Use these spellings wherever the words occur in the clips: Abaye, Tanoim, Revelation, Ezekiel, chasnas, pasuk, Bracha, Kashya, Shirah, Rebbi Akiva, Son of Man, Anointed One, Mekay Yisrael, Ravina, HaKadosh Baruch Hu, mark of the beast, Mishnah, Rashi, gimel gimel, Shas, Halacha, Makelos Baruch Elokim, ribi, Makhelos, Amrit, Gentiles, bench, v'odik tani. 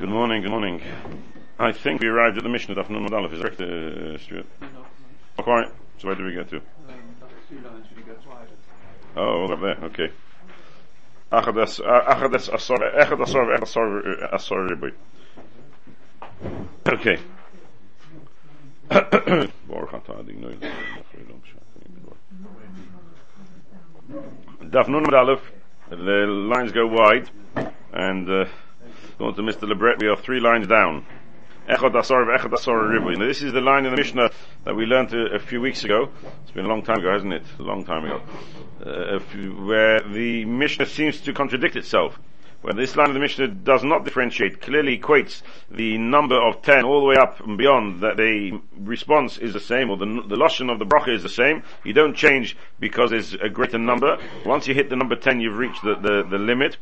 Good morning. I think we arrived at the Mishnah Daf Nun Mem Aleph, is correct, Stuart? No. Okay, so where did we get to? All up there, okay. Echad asarah, ribi. Okay. Daf Nun Mem Aleph, the lines go wide, and going to Mr. Lebret, we are three lines down. Echad asarah ribi. Now this is the line in the Mishnah that we learned a few weeks ago. It's been a long time ago, hasn't it? A long time ago. Where the Mishnah seems to contradict itself. Where this line of the Mishnah does not differentiate, clearly equates the number of 10 all the way up and beyond, that the response is the same, or the Loshon of the Bracha is the same. You don't change because there's a greater number. Once you hit the number 10, you've reached the limit.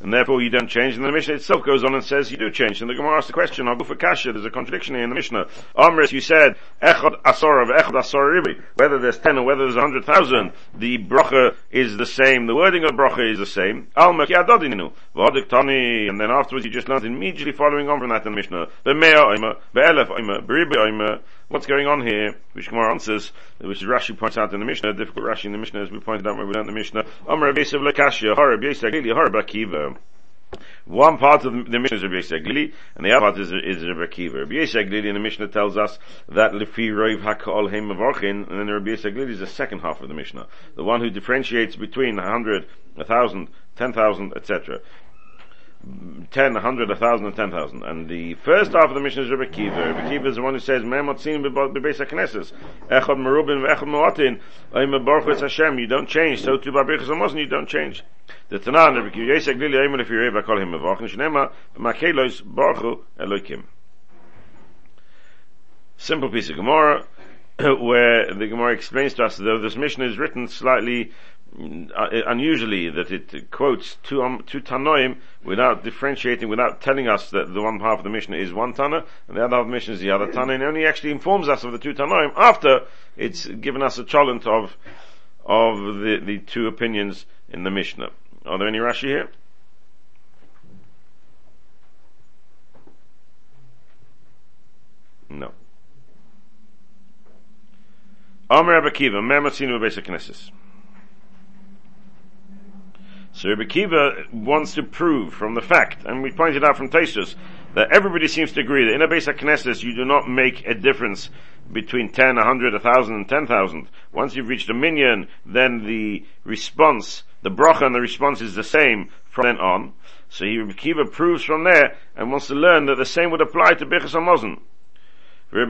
And therefore you don't change, and the Mishnah itself goes on and saes you do change. And the Gemara asks the question, I'll go for Kashya, there's a contradiction here in the Mishnah. Amrit, you said, echad asarah ribi. Whether there's 10 or whether there's 100,000, the Bracha is the same, the wording of Bracha is the same. Al meka yadodinenu, v'odik tani. And then afterwards you just learned immediately following on from that in the Mishnah, b'ribi. What's going on here? Which Gemara answers, which Rashi points out in the Mishnah, difficult Rashi in the Mishnah, as we pointed out when we learned the Mishnah. One part of the Mishnah is Rebbi Yosi HaGlili, and the other part is Reb Akiva. Rebbi Yosi HaGlili in the Mishnah tells us that Lefi Roiv HaKol Heim Mevorchin, and then Rebbi Yosi HaGlili is the second half of the Mishnah, the one who differentiates between 100, 1,000, 10,000, etc. 10, 100, 1,000, and 10,000. And the first half of the Mishnah is Rebbi Akiva. Rebbi Akiva is the one who says, you don't change, so too by Birchas HaMosin you don't change. The Tanoim Rebbi Akiva, Yosi HaGlili, Eimer Lefi Reiv HaKol Heim Mevorchin, Shnema, Makelos Baruch Hu Elokim. Simple piece of Gemara, where the Gemara explains to us, though this Mishnah is written slightly unusually, that it quotes two Tanoim without differentiating, without telling us that the one half of the Mishnah is one Tana and the other half of the Mishnah is the other Tana, and it only actually informs us of the two Tanoim after it's given us a cholent of the two opinions in the Mishnah. Are there any Rashi here? No. Amar Rebbi Akiva, Meh Matzinu B'Beis HaKnesses. So Rebbi Akiva wants to prove from the fact, and we pointed out from Taisus, that everybody seems to agree that in a Beis HaKnesses you do not make a difference between 10, 100, 1,000 and 10,000. Once you've reached a minyan, then the response, the bracha and the response is the same from then on. So Rebbi Akiva proves from there and wants to learn that the same would apply to Birchas HaMosin. So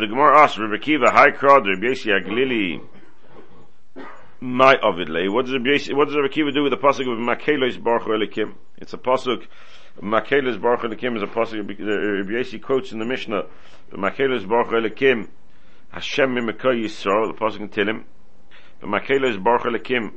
the Gemara asks, Rebbi Akiva, Hi Krod, Rebbi Yosi HaGlili. My Ovidley, what does Rebbi Akiva do with the pasuk of Makelos Baruch Elokim? It's a pasuk. Makelos Baruch Elokim is a pasuk Rebbi Yosi quotes in the Mishnah. Makelos Baruch Elokim, Hashem mimekay Yisrael. The pasuk in Tehillim. Makelos Baruch Elokim,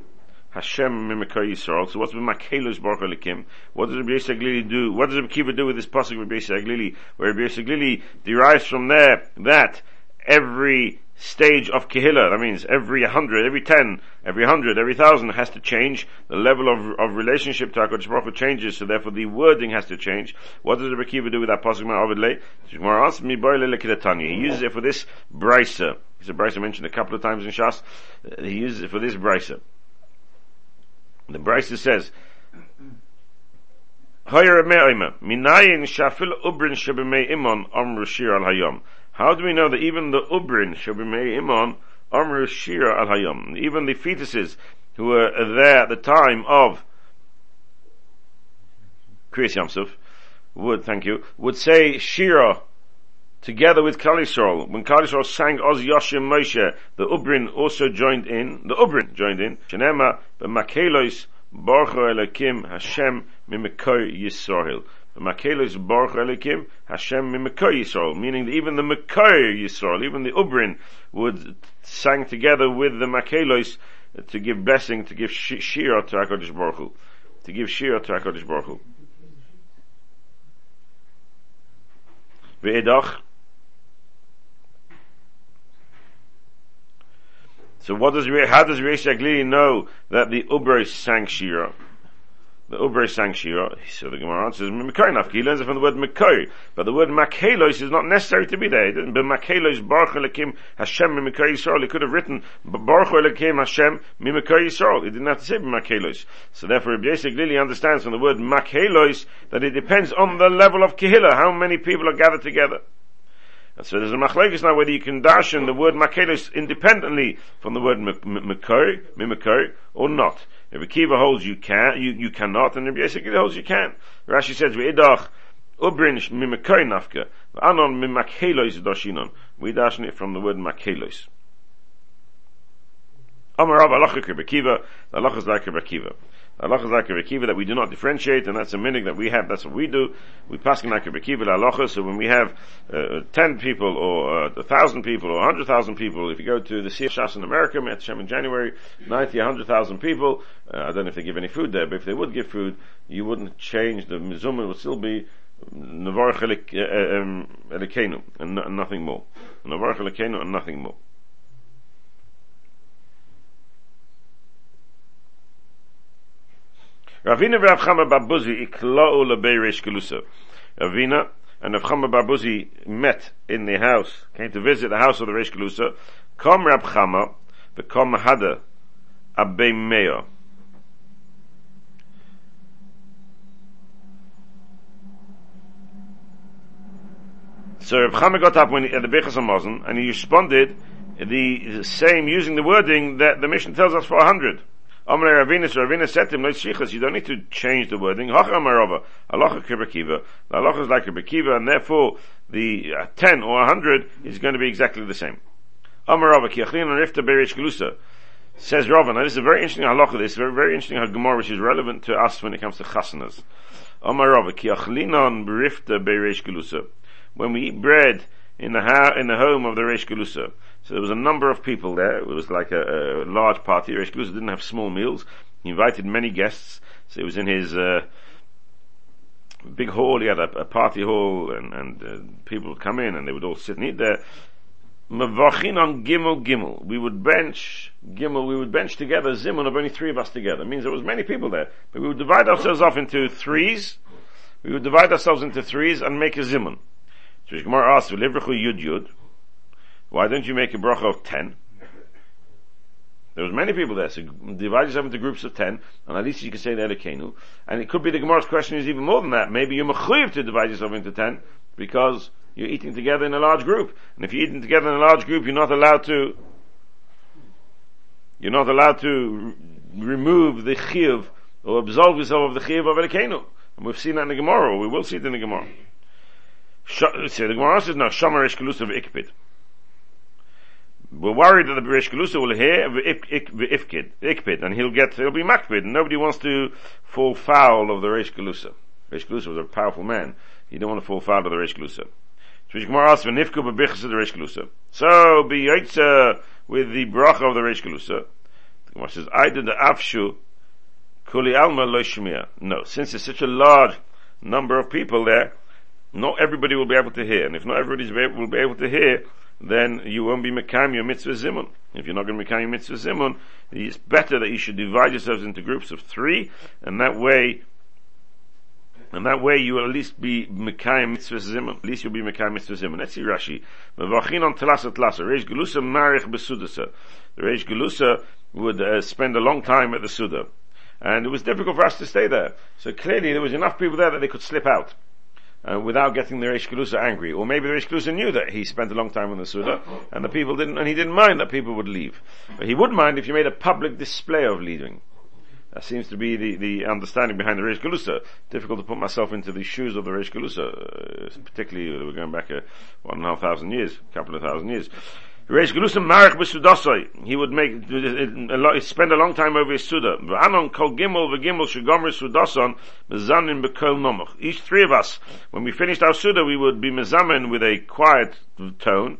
Hashem mimekay Yisrael. So what's with Makelos Baruch Elokim? What does Rebbi Yosi HaGlili do? What does Rebbi Akiva do with this pasuk of Rebbi Yosi HaGlili? Where Rebbi Yosi HaGlili derives from there that every stage of Kehillah, that means every 100, every 10, every 100, every 1,000 has to change. The level of relationship to HaKadosh Baruch Hu changes, so therefore the wording has to change. What does Rebbi Akiva do with that pasuk? He uses it for this b'raiser. It's a b'raiser mentioned a couple of times in Shas. He uses it for this b'raiser. The b'raiser says, how do we know that even the Ubrin Shabimei Imon Amru Shirah Al Hayom, even the fetuses who were there at the time of Kriyas Yamsuf would say Shirah together with Klal Yisrael. When Klal Yisrael sang Oz Yashem Moshe, the Ubrin also joined in. The Ubrin joined in. Shenema b'Makelos Baruch Elokim Hashem mimekay Yisrael. Makelos Baruch Elokim Hashem mimekay Yisrael, meaning that even the mekay Yisrael, even the Ubrin, would sang together with the Makelos to give blessing, to give shirah to HaKadosh Baruch Hu, Ve'edach. So how does Reish Galusa know that the Ubris sang shirah? The Ubrin sang Shirah. So the Gemara answers, Mekay Nafki. He learns it from the word Mekay. But the word Makhelos is not necessary to be there. He didn't be Makelos Baruch Elokim Hashem Mimekay Yisrael. He could have written Baruch Elokim Hashem Mimekay Yisrael. He didn't have to say Makelos. So therefore Rebbi Yosi HaGlili understands from the word Makhelos that it depends on the level of Kehillah, how many people are gathered together. And so there's a machlekes now whether you can darshan the word Makelos independently from the word Mimekay or not. Rebbi Akiva holds you cannot, and Rebbi Yosi HaGlili holds you can. Rashi says ve'idach Ubrin Mimekay nafka v'anon mimakhelos dashinon. We darshan it from the word Makelos. Amar Rav Halacha Rebbi Akiva. The Halacha is like Rebbi Akiva. Halacha is like Rebbi Akiva, that we do not differentiate, and that's a minhag that we have. That's what we do. We pass like Rebbi Akiva the halacha. So when we have 10 people or 1,000 people or 100,000 people, if you go to the Shas in America, Met Shem in January, 90,000 to 100,000 people. I don't know if they give any food there, but if they would give food, you wouldn't change the mizumah. It would still be nevarach elokeinu and nothing more. Nevarach elokeinu and nothing more. Ravina Rav Chama bar Buzi ikla'u lebei Reish Galusa. Ravina and Rav Chama bar Buzi met in the house, came to visit the house of the Reish Galusa. Kom Rav Chama, the Kom Hada Abe Meyo. So Rav Chama got up at the Birchas HaMazon and he responded the same, using the wording that the Mishnah tells us for 100. Amr Ravina said to him, "No shichas, you don't need to change the wording. Halacha is like Rebbi Akiva, and therefore the 10 or 100 is going to be exactly the same." Amr Rava Kiachlin and Rifta Bereish Galusa, says Rava. Now this is a very interesting halacha. This is very, very interesting Gemara, which is relevant to us when it comes to chasnas. Amr Rava Kiachlin and Rifta Bereish Galusa. When we eat bread in the home of the Reish Galusa. So there was a number of people there. It was like a large party. Reish Galusa didn't have small meals. He invited many guests. So it was in his big hall. He had a party hall, and people would come in, and they would all sit and eat there. Mavachin on gimel gimel. We would bench together. Zimun of only three of us together. It means there was many people there, but we would divide ourselves off into threes. We would divide ourselves into threes and make a zimun. So Gemara asks, "V'livrechu yud yud." Why don't you make a bracha of 10? There was many people there, so divide yourself into groups of 10, and at least you can say the Elokeinu. And it could be the Gemara's question is even more than that. Maybe you're mechuyev to divide yourself into 10 because you're eating together in a large group. And if you're eating together in a large group, you're not allowed to remove the chiyuv or absolve yourself of the chiyuv of Elokeinu. And we've seen that in the Gemara, or we will see it in the Gemara. So the Gemara says, "No, Shama Reish Galusa v'ikpid." We're worried that the Reish Galusa will hear v'ikpid, and he'll be makpid. And nobody wants to fall foul of the Reish Galusa. Reish Galusa was a powerful man. You don't want to fall foul of the Reish Galusa. So the Gemara asks, "V'nifku b'bichas of the Reish Galusa." So be yotze with the bracha of the Reish Galusa. The Gemara says, "I did the afshu kuli alma lo shmiya." No, since there's such a large number of people there, not everybody will be able to hear, and if not everybody will be able to hear, then you won't be mekayem your mitzvah zimun. If you're not going to mekayem your mitzvah zimun, it's better that you should divide yourselves into groups of three, and that way you will at least be mekayem mitzvah zimun. At least you'll be mekayem mitzvah zimun. Let's see Rashi. Mevachin on telasa telasa. Reish Galusa marich besudasa. The Reish Galusa would spend a long time at the suda, and it was difficult for us to stay there. So clearly there was enough people there that they could slip out. Without getting the Reish Galusa angry, or maybe the Reish Galusa knew that he spent a long time on the Suda, and the people didn't, and he didn't mind that people would leave. But he would mind if you made a public display of leaving. That seems to be the understanding behind the Reish Galusa. Difficult to put myself into the shoes of the Reish Galusa, particularly we're going back 1,500 years, a couple of thousand years. Reish Galusa marich b'sudasoi. He would spend a long time over his suda. V'anon kol gimel v'gimel shegomer sudason mezamin b'kol nomach. Each three of us, when we finished our suda, we would be mezamin with a quiet tone.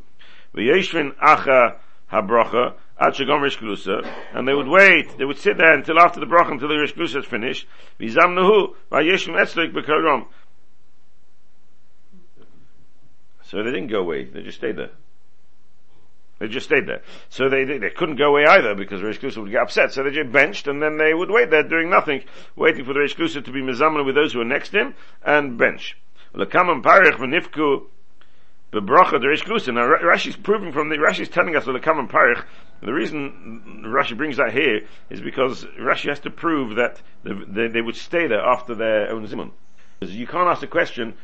V'yeshvin acha habracha ad shegom Reish Galusa, and they would wait. They would sit there until after the bracha, until the Reish Galusa had finished. V'zamnuhu v'yeshvin etzlik b'kol rom. So they didn't go away. They just stayed there. They just stayed there. So they couldn't go away either because Reish Galusa would get upset. So they just benched and then they would wait there doing nothing, waiting for the Reish Galusa to be mezaman with those who were next to him and bench. L'kamam parich v'nifku b'bracha Reish Galusa. Now Rashi's proving from the, Rashi's telling us l'kamam parich. The reason Rashi brings that here is because Rashi has to prove that they would stay there after their own zimun. Because you can't ask the question,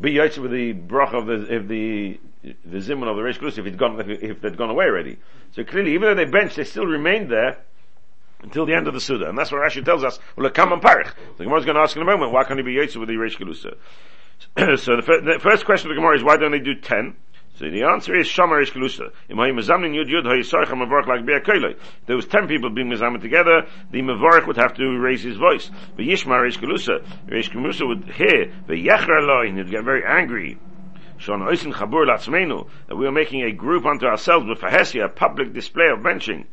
be yotze with the bracha of the zimun of the Reish Galusa if they'd gone away already. So clearly, even though they benched, they still remained there until the end of the Suda. And that's what Rashi tells us, well, come and parich. The Gemara is going to ask in a moment, why can't he be yotze with the Reish Galusa? So the first question of the Gemara is, why don't they do 10? So the answer is Shama Reish Galusa. If there was 10 people being mezamin together, the mevarich would have to raise his voice. But Yishma Reish Galusa, Reish Galusa would hear the Yechra Lo, and he'd get very angry. That we are making a group unto ourselves with fahesia, a public display of benching.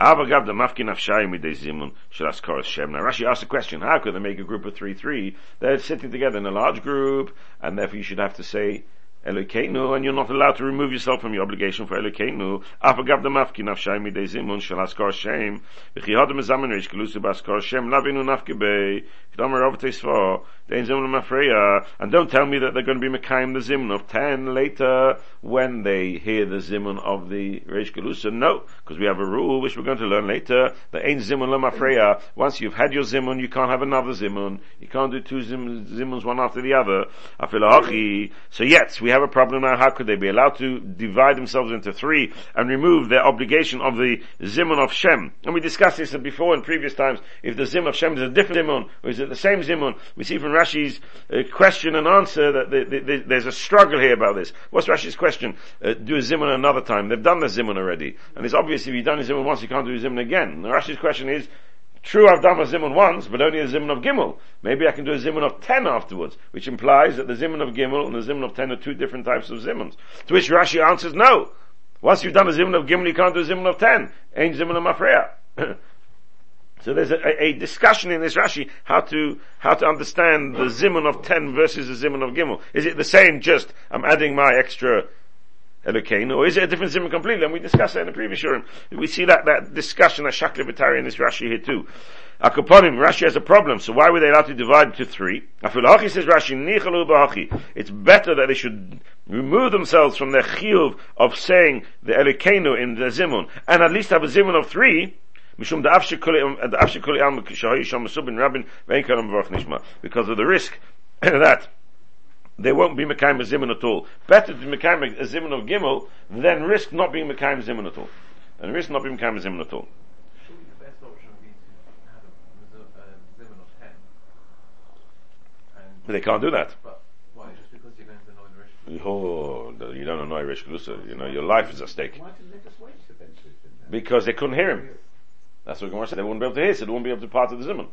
Now Rashi asked the question, how could they make a group of 3-3? They're sitting together in a large group, and therefore you should have to say Elokeinu, and you're not allowed to remove yourself from your obligation for Elokeinu. And don't tell me that they're going to be Mekayim the Zimun of 10 later when they hear the Zimun of the Reish Galusa. No, because we have a rule which we're going to learn later, that Ein Zimun Lamafreya. Once you've had your Zimun, you can't have another Zimun. You can't do two Zimuns one after the other. So yes, we have a problem now. How could they be allowed to divide themselves into 3 and remove their obligation of the Zimun of Shem? And we discussed this before in previous times. If the Zimun of Shem is a different Zimun, or is it the same Zimun? We see from Rashi's question and answer that there's a struggle here about this. What's Rashi's question? Do a Zimun another time. They've done the Zimun already. And it's obvious if you've done a Zimun once, you can't do a Zimun again. And Rashi's question is, true, I've done a Zimun once, but only a Zimun of Gimel. Maybe I can do a Zimun of 10 afterwards, which implies that the Zimun of Gimel and the Zimun of 10 are 2 different types of Zimuns. To which Rashi answers, no. Once you've done a Zimun of Gimel, you can't do a Zimun of 10. Ain't Zimun of Mafreya. So there's a discussion in this Rashi how to understand the Zimun of 10 versus the Zimun of Gimel. Is it the same, just I'm adding my extra Elokeinu, or is it a different Zimun completely? And we discussed that in the previous Shurim. We see that discussion, that Shakli Batari in this Rashi here too. Akuponim, Rashi has a problem, so why were they allowed to divide into 3? Afilahachi, says Rashi, Nichalu Bahachi. It's better that they should remove themselves from their chiyuv of saying the Elokeinu in the Zimun, and at least have a Zimun of 3, because of the risk that they won't be Mekayim Zimun at all. Better to be Mekayim Zimun of Gimel than risk not being Mekayim Zimun at all. And risk not being Mekayim Zimun at all. The best option would be to have a Zimun of 10. But they can't do that. But why? Just because you're going to annoy Reish Galusa? Oh, you don't annoy Reish Galusa. You know, your life is at stake. Why did they just wait to bench it? Because they couldn't hear him. That's what Gemara said. They wouldn't be able to hear, so they wouldn't be able to part of the Zimun.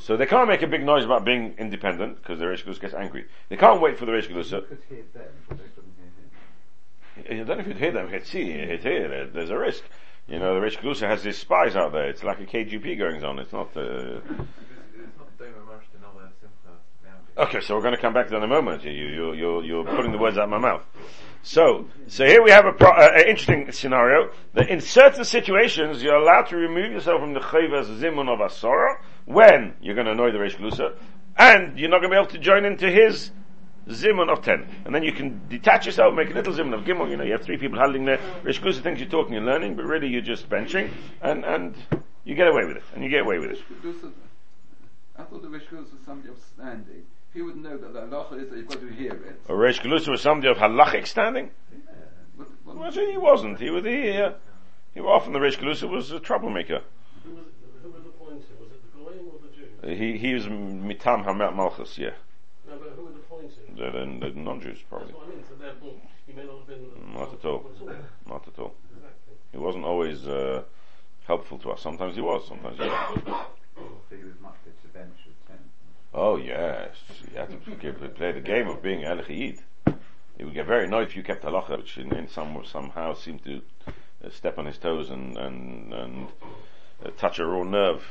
So they can't make a big noise about being independent, because the Reish Galusa gets angry. They can't wait for the Reish Galusa. I don't know if you'd hear them. There's a risk. You know, the Reish Galusa has his spies out there. It's like a KGP going on. It's not okay, so we're going to come back to that in a moment. You're putting the words out of my mouth. So here we have an interesting scenario, that in certain situations you're allowed to remove yourself from the Chayvas Zimun of Asara when you're going to annoy the Reish Galusa, and you're not going to be able to join into his Zimun of 10. And then you can detach yourself, make a little Zimun of Gimel. You know, you have 3 people huddling there. Reish Galusa thinks you're talking and learning, but really you're just benching, and you get away with it. I thought the Reish Galusa was somebody upstanding. He would know that the halacha is that you've got to hear it. Or Reish Galusa was somebody of halachic standing? Yeah. Well, actually, he wasn't. He was here. Often the Reish Galusa was a troublemaker. Who was appointed? Was it the Goyim or the Jew? He was Mitam Hamat Malchus, yeah. No, but who was appointed? The non-Jews, probably. That's what I mean. So therefore, he may not have been... Not at all. Exactly. He wasn't always helpful to us. Sometimes he was, sometimes he wasn't. So he was much better bench at 10. Oh yes, you had to play the game of being Al-Khayid. He would get very annoyed if you kept Halacha, which in somehow seemed to step on his toes and touch a raw nerve.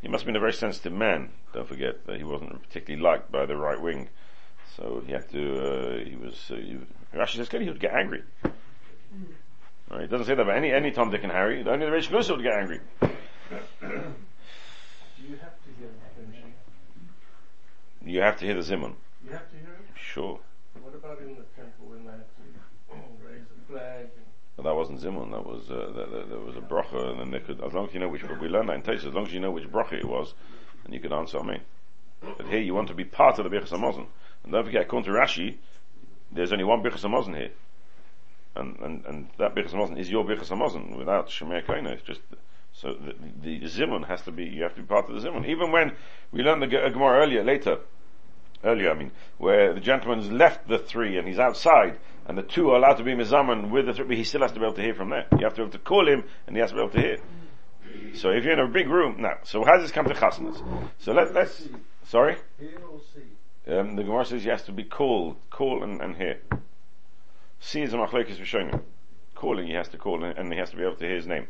He must have been a very sensitive man. Don't forget that he wasn't particularly liked by the right wing So he had to, Rashi says he would get angry. It doesn't say that about any Tom, Dick and Harry. Only the Reish Galusa would get angry. Do you have to hear the bench? You have to hear the zimun. You have to hear it? Sure. What about in the temple when they had to raise the flag? Well, that wasn't zimun, that was, there was a bracha, and then they could, as long as you know which, we learned that in Tesis, as long as you know which bracha it was, and you could answer amen. But here you want to be part of the Birchas HaMazon. And don't forget, according to Rashi, there's only one Birchas HaMazon here. And that Birchas HaMazon is your Birchas HaMazon without Shemei Kaina. It's just, so the Zimun has to be, you have to be part of the Zimun. Even when we learned the Gemara earlier, where the gentleman's left the three and he's outside, and the two are allowed to be Mizaman with the three, but he still has to be able to hear from there. You have to be able to call him, and he has to be able to hear. So if you're in a big room, now, so how does this come to chasnas? So let's, sorry? Hear or see? The Gemara says he has to be called, call and hear. See is a machlokes rishonim. Calling, he has to call, and he has to be able to hear his name.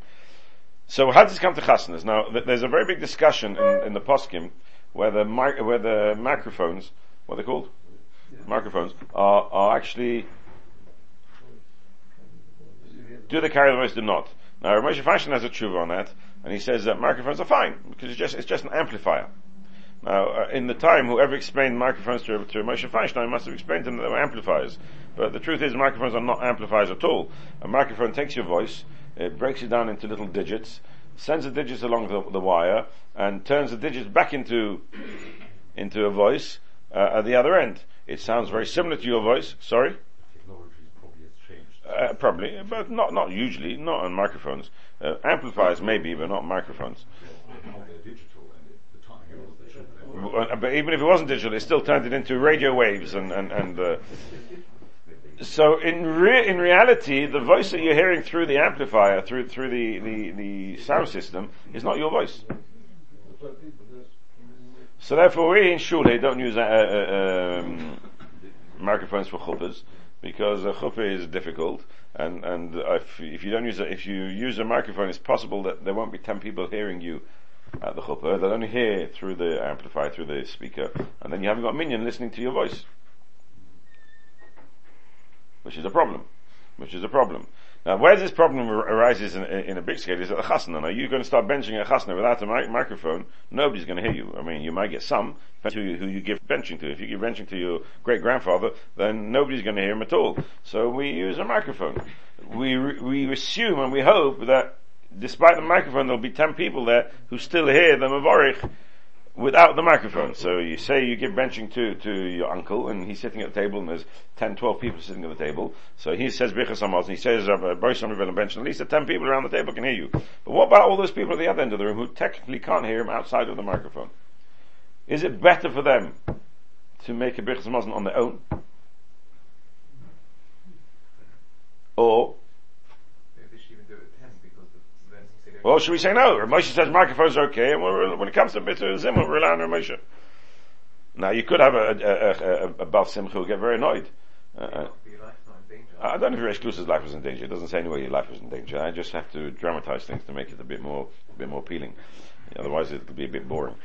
So how does this come to chasnas? Now, there's a very big discussion in the poskim where the microphones, what are they called? Yeah. Microphones, are actually, do they carry the voice or not? Now, Rav Moshe Feinstein has a tshuva on that, and he says that microphones are fine, because it's just an amplifier. Now, in the time, whoever explained microphones to Moshe Feinstein must have explained to him that they were amplifiers. But the truth is, microphones are not amplifiers at all. A microphone takes your voice, it breaks it down into little digits, sends the digits along the wire, and turns the digits back into a voice at the other end. It sounds very similar to your voice. Sorry? Probably, but not usually, not on microphones. Amplifiers maybe, but not microphones. But even if it wasn't digital, it still turned it into radio waves and so in reality, the voice that you're hearing through the amplifier, through the sound system, is not your voice. So therefore, we in Shul don't use microphones for chuppahs, because a chuppah is difficult, and if you don't use a microphone, it's possible that there won't be 10 people hearing you at the chuppah. They'll only hear through the amplifier, through the speaker, and then you haven't got a minion listening to your voice, which is a problem. Now, where this problem arises in a big scale is at the chasna. Now, you're going to start benching a chasna without a microphone, nobody's going to hear you. I mean, you might get some, who you give benching to. If you give benching to your great-grandfather, then nobody's going to hear him at all. So we use a microphone. We assume and we hope that despite the microphone, there'll be 10 people there who still hear the mavorich without the microphone. So you say you give benching to your uncle, and he's sitting at the table, and there's 10-12 people sitting at the table. So he says Birchas HaMazon, he says Boris Somerville and bench, and at least the 10 people around the table can hear you. But what about all those people at the other end of the room who technically can't hear him outside of the microphone? Is it better for them to make a Birchas HaMazon on their own? Or well, should we say no? Rav Moshe says microphones are okay, and when it comes to bitter Zim, we're relying on Rav Moshe. Now, you could have a Baal Simcha who would get very annoyed. I don't know if Reish Galusa's life was in danger. It doesn't say anywhere your life was in danger. I just have to dramatize things to make it a bit more appealing. Otherwise, it'll be a bit boring.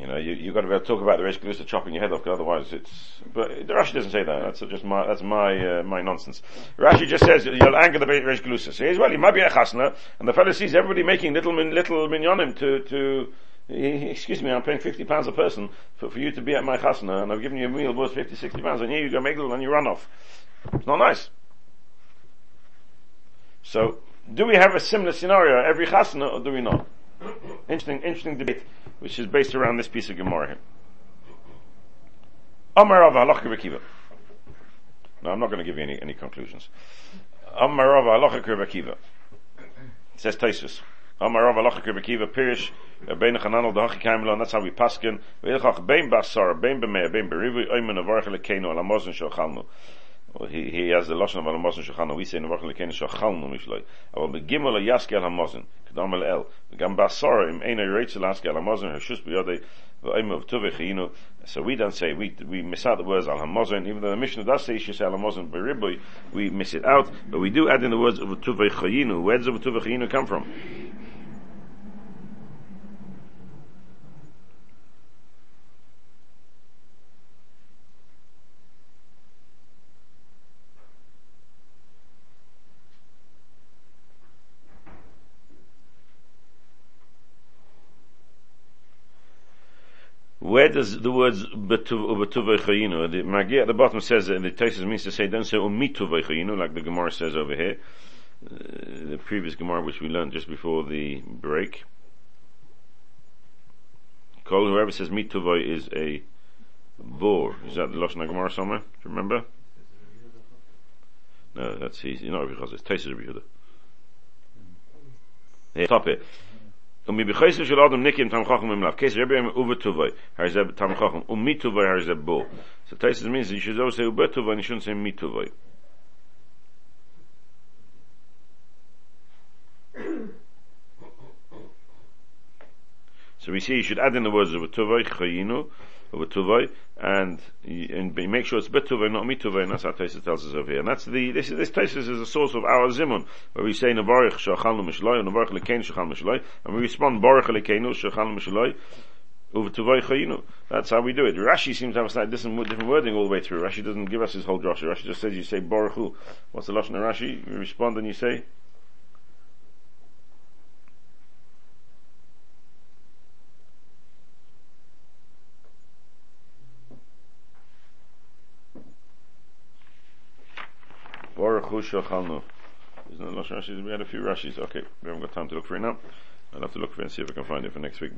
You've got to be able to talk about the Reish Galusa chopping your head off, because otherwise it's. But the Rashi doesn't say that. That's just my nonsense. Rashi just says you'll anger the Reish Galusa. So he's, well, he might be a chasna, and the fellow sees everybody making little minyanim to. Excuse me, I'm paying £50 a person for you to be at my chasna, and I've given you a meal worth £50-60, and here you go make little and you run off. It's not nice. So, do we have a similar scenario every chasna, or do we not? Interesting debate, which is based around this piece of Gemara here. Amar Rav Halacha Rebbi Akiva. No, I'm not going to give you any conclusions. Amar Rav Halacha Rebbi Akiva. It says Taisus. Amar Rav Halacha Rebbi Akiva Pirish Bein Chananel Dahachi Kaimlon. That's how we paskin. Veilchach Bein Basar Bein Bemei Bein Berivui Oymen Avarach Lekeno Alamozin Shochalnu. He has the Loshon of Alamozin Shochalnu. We say in Avarach Lekeno Shochalnu Mishloi. Aval Begimel Yaskel Alamozin. So we don't say, we miss out the words al hamazon, even though the Mishnah does say you should say al hamazon b'ribui, we miss it out, but we do add in the words of tuvechayinu. Where does tuvechayinu come from? Where does the words "betuv v'chayinu"? The Magi at the bottom says, and the Tosfos means to say, "Don't say umitu v'chayinu," like the Gemara says over here, the previous Gemara which we learned just before the break. Kol, whoever says mituvay is a bore. Is that the Loshon Gemara somewhere? Do you remember? No, that's easy. Not because it's Tosfos Rebbi Yehuda. Here, top it. So Tosfos means you should always say ubetuvay and you shouldn't say mituvay. So we see you should add in the words of betuvay chayinu, betuvay, and make sure it's betuvay, not mituvay, and that's how Tosfos tells us over here. And that's this Tosfos is a source of our zimun, where we say nevarich shachalnu mishloi, nevarich lekeinu shachal mishloi, and we respond barich lekeinu shachalnu mishloi, betuvay chayinu. That's how we do it. Rashi seems to have a slightly different wording all the way through. Rashi doesn't give us his whole drasha. Rashi just says you say barich hu. What's the lashon of Rashi? You respond and you say. Shachalnu. Isn't it Loshon Rashi? We had a few Rashis. Okay, we haven't got time to look for it now. I'll have to look for it and see if I can find it for next week.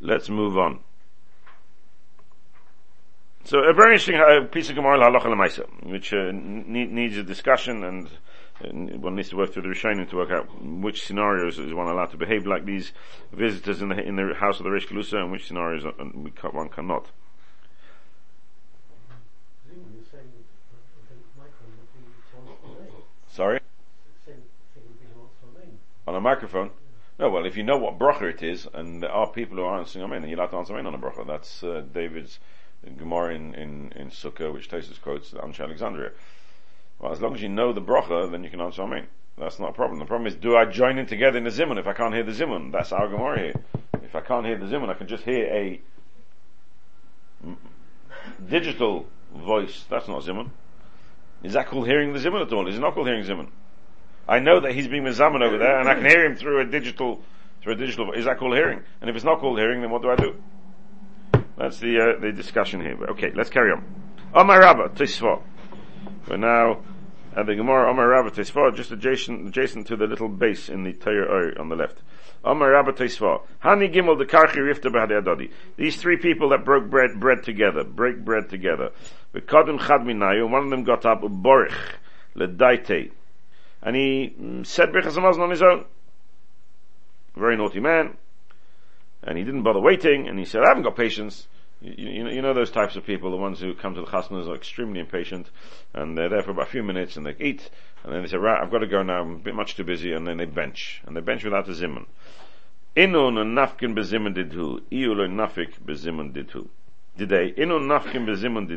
Let's move on. So a very interesting piece of Gemara Halacha L'maisa, which needs a discussion, and one needs to work through the Rishonim to work out which scenarios is one allowed to behave like these visitors in the house of the Reish Galusa, and which scenarios one cannot. Sorry? On a microphone? No, well, if you know what bracha it is, and there are people who are answering amen, you'll have to answer amen on a bracha. That's David's Gemara in Sukkah, which Tosfos quotes Anshe Alexandria. Well, as long as you know the bracha, then you can answer amen. That's not a problem. The problem is, do I join in together in the zimun if I can't hear the zimun? That's our Gemara here. If I can't hear the zimun, I can just hear a digital voice. That's not zimun. Is that called hearing the Zimun at all? Is it not called hearing Zimun? I know that he's being mezaman over there, and I can hear him through a digital. Is that called hearing? And if it's not called hearing, then what do I do? That's the discussion here. Okay, let's carry on. Amar Rabba Tisva. We're now at the Gemara Amar Rabba Tisva, just adjacent to the little base in the Torah on the left. Amar Rabba Tisva. Hani gimel the karchi rifta b'hadei adodi. These three people that broke bread together, break bread together. One of them got up borich ledaite, and he said brichas hamazon on his own. Very naughty man, and he didn't bother waiting. And he said, "I haven't got patience." You know those types of people, the ones who come to the chasnas are extremely impatient, and they're there for about a few minutes, and they eat, and then they say, "Right, I've got to go now. I'm a bit much too busy," and then they bench without a zimun. Inun nafkin bezimun didhu, iul nafik bezimun didhu. Today, here we come to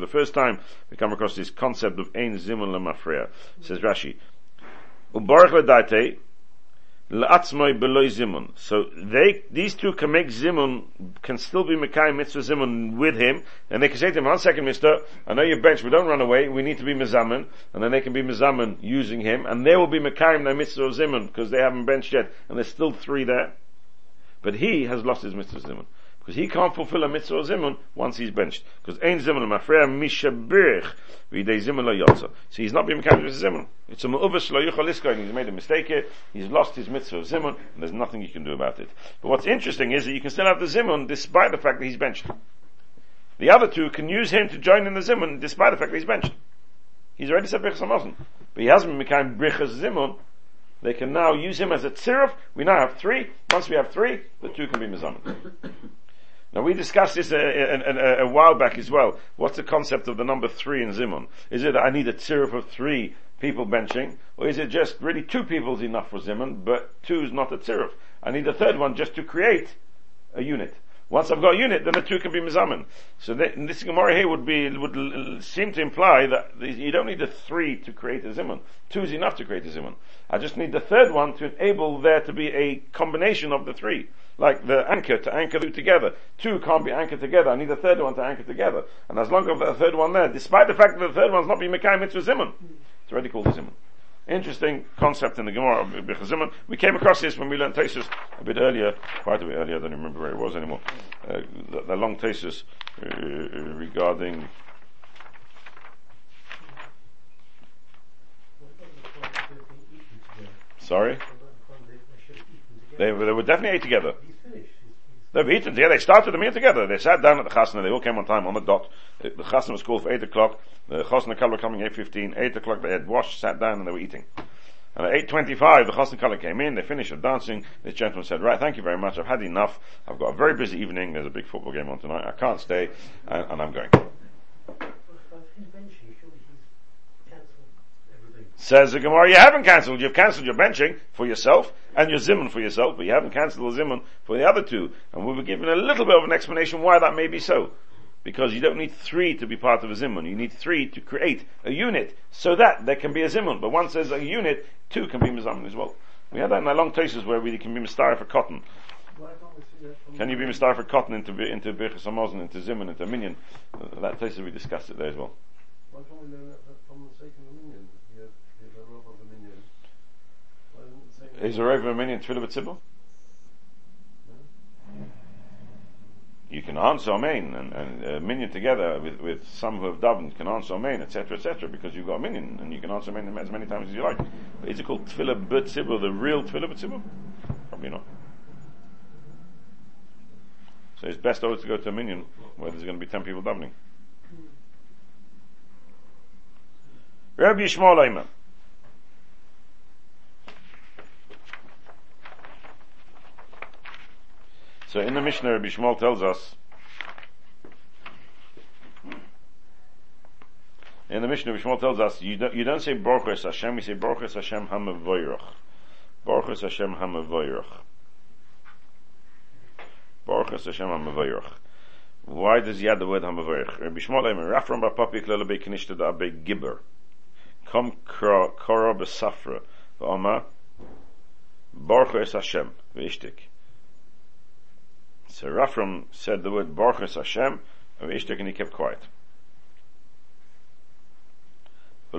the first time we come across this concept of ein zimun lemafreya. Says Rashi, ubarich ledaite laatzmai beloy zimun. So these two can make zimun, can still be mekai mitzvah zimun with him, and they can say to him, "One second, Mister, I know you're benched. We don't run away. We need to be mezamen," and then they can be mezamen using him, and they will be mekai their mitzvah of zimun because they haven't benched yet, and there's still three there. But he has lost his mitzvah zimun because he can't fulfill a mitzvah zimun once he's benched. Because ein zimun l'mafreya mishabirich v'idei zimun lo yotza. So he's not being mekayem his zimun. It's a me'uvas lo yuchal liskor. He's made a mistake here. He's lost his mitzvah zimun, and there's nothing you can do about it. But what's interesting is that you can still have the zimun despite the fact that he's benched. The other two can use him to join in the zimun despite the fact that he's benched. He's already said brichas hamazon, but he hasn't been mekayem brichas zimun. They can now use him as a tziruf. We now have three. Once we have three, the two can be mezamen. Now we discussed this a while back as well. What's the concept of the number three in zimun? Is it I need a tziruf of three people benching? Or is it just really two people is enough for zimun, but two is not a tziruf? I need a third one just to create a unit. Once I've got a unit, then the two can be mezamen. So this Gemara here would seem to imply that you don't need the three to create a zimun. Two is enough to create a zimun. I just need the third one to enable there to be a combination of the three. Like the anchor, to anchor two together. Two can't be anchored together. I need the third one to anchor together. And as long as I've got the third one there, despite the fact that the third one's not being mekayem mitzvah zimun, it's already called a zimun. Interesting concept in the Gemara. We came across this when we learned Tesis a bit earlier, quite a bit earlier, I don't remember where it was anymore. The long Tesis regarding sorry? They were definitely ate together. They've eaten together. They started the meal together. They sat down at the chasna. They all came on time, on the dot. The chasna was called for 8 o'clock. The chasna color coming 8:15. 8 o'clock they had washed, sat down, and they were eating. And at 8:25, the chasna color came in. They finished up dancing. This gentleman said, right, thank you very much. I've had enough. I've got a very busy evening. There's a big football game on tonight. I can't stay. And I'm going. Says the Gemara, you haven't cancelled. You've cancelled your benching for yourself and your zimun for yourself, but you haven't cancelled the zimun for the other two. And we were given a little bit of an explanation why that may be so. Because you don't need three to be part of a zimun. You need three to create a unit so that there can be a zimun. But once there's a unit, two can be mizamun as well. We had that in our long tesis where we can be mistara for cotton. Can you be mistara for cotton into birchas hamazon, into zimun, into minyan? That tesis we discussed it there as well. Why can't we learn that from the second minyan? Is a rover a minion tefillah b'tzibur? You can answer amen and a minion together with some who have davened can answer amen, etc., because you've got a minion and you can answer amen as many times as you like. But is it called tefillah b'tzibur, the real tefillah b'tzibur? Probably not. So it's best always to go to a minion where there's going to be 10 people davening. Rabbi Yishmael Eimer. So in the Mishnah, Rabbi Shmuel tells us, you don't say Baruch es Hashem, you say Baruch es Hashem ha-mevoirach. Baruch es Hashem ha-mevoirach. Baruch es Hashem ha-mevoirach. Why does he add the word ha-mevoirach? Rabbi Shmuel, Rafram ba-papi klele be-kinishta da-abe gibber. Kom kora be-safra. V'oma, Baruch es Hashem, v'ishtik. So Rafram said the word Baruch es Hashem and Ishtek, and he kept quiet. He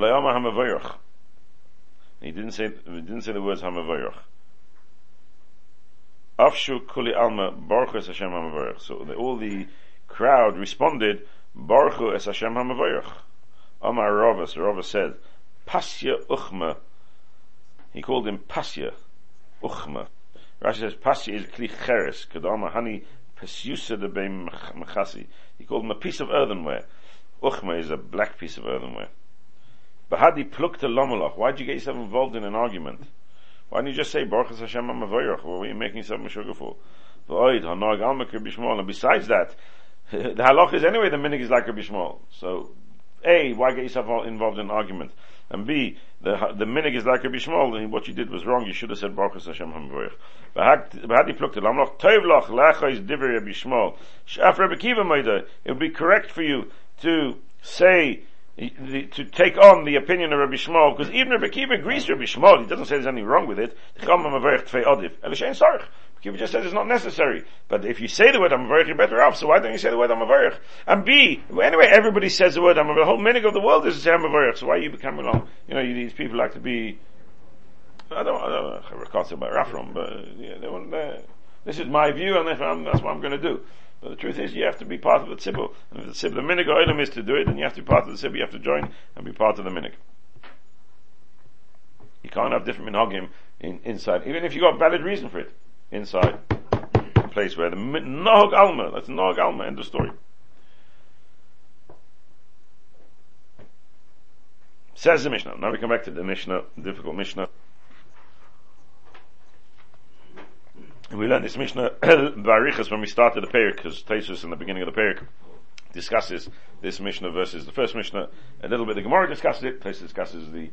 didn't say the words Hamavoyach. Afshu Kuli Alma Baruch es Hashem Hamavoyach. So all the crowd responded Baruch es Hashem Hamavoyach. Amar Rava said Pasya Uchma. He called him Pasya Uchma. Rashi says, Pasi is kli cheres, kadama hani pesyusa de beim machasi. He called him a piece of earthenware. Uchma is a black piece of earthenware. Bahadi plukta lomaloch. Why did you get yourself involved in an argument? Why didn't you just say, Baruch es Hashem ha-mevoirach? What were you making yourself meshuggah for? And besides that, the halach is anyway, the minig is like Rabbi Shmuel. So, A, why get yourself involved in an argument? And B, the minig is like Rabbi Shmuel, and what you did was wrong. You should have said Baruch es Hashem ha-mevoirach. It would be correct for you to say, to take on the opinion of Rebbi Shmuel, because even Rebbi Akiva agrees with Rebbi Shmuel. He doesn't say there's anything wrong with it. Akiva just says it's not necessary. But if you say the word Amavarich, you're better off. So why don't you say the word Amavarich? And B, anyway, everybody says the word Amavarich. The whole meaning of the world is to say Amavarich. So why are you becoming along? You know, these people like to be. I can't say about Rafram, but yeah, they want. This is my view, and that's what I'm going to do. But the truth is, you have to be part of the tzibur. And if the tzibur, the minig olam is to do it, then you have to be part of the tzibur. You have to join and be part of the minig. You can't have different minhagim inside, even if you got valid reason for it. Inside a place where the nohag alma. That's nohag alma. End of story. Says the Mishnah. Now we come back to the Mishnah, difficult Mishnah. We learned this Mishnah Barichas when we started the Perik, because Tesis in the beginning of the Perik discusses this Mishnah versus the first Mishnah a little bit. The Gemara discusses it. Tesis discusses the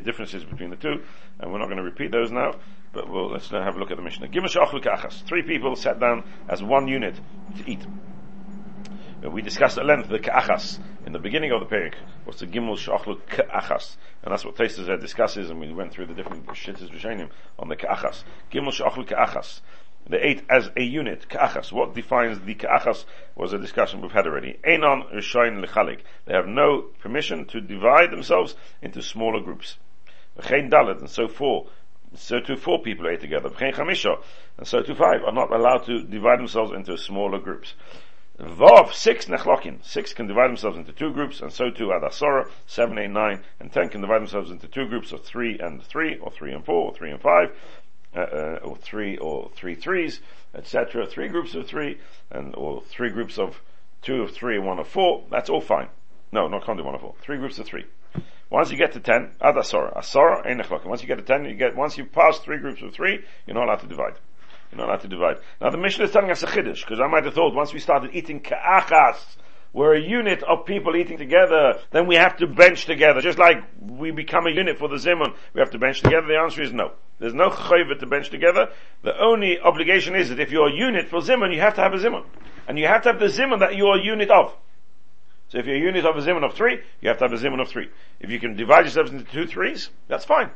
differences between the two, and we're not going to repeat those now. But let's have a look at the Mishnah. Gimash Achlu Kachas. 3 people sat down as one unit to eat. We discussed at length the Ka'achas in the beginning of the Perik. What's the Gimel Shachlu Ka'achas? And that's what Tesis discusses, and we went through the different Shittas Rishonim on the Ka'achas. Gimel Shachlu Ka'achas. They ate as a unit. Ka'achas. What defines the Ka'achas was a discussion we've had already. Einon Rishayin L'chalik. They have no permission to divide themselves into smaller groups. V'chein dalet, and so too four people ate together. V'chein chamisha, and so too five are not allowed to divide themselves into smaller groups. Vav, six nechlokin, six can divide themselves into two groups, and so too ad asarah, 7, 8, 9, and 10 can divide themselves into two groups of 3 and 3, or 3 and 4, or 3 and 5, or 3 or 3 threes, etc. 3 groups of 3, and or 3 groups of 2 of 3 and 1 of 4. That's all fine. No, not can't do 1 of 4. 3 groups of 3. Once you get to 10, ad asarah, asarah ein nechlokin. Once you get to 10, once you pass 3 groups of 3, you're not allowed to divide. You're not allowed to divide. Now the Mishnah is telling us a chiddush, because I might have thought once we started eating ka'achas, we're a unit of people eating together, then we have to bench together. Just like we become a unit for the zimun, we have to bench together. The answer is no. There's no chayvah to bench together. The only obligation is that if you're a unit for zimun, you have to have a zimun. And you have to have the zimun that you're a unit of. So if you're a unit of a zimun of 3, you have to have a zimun of 3. If you can divide yourselves into 2 threes, that's fine.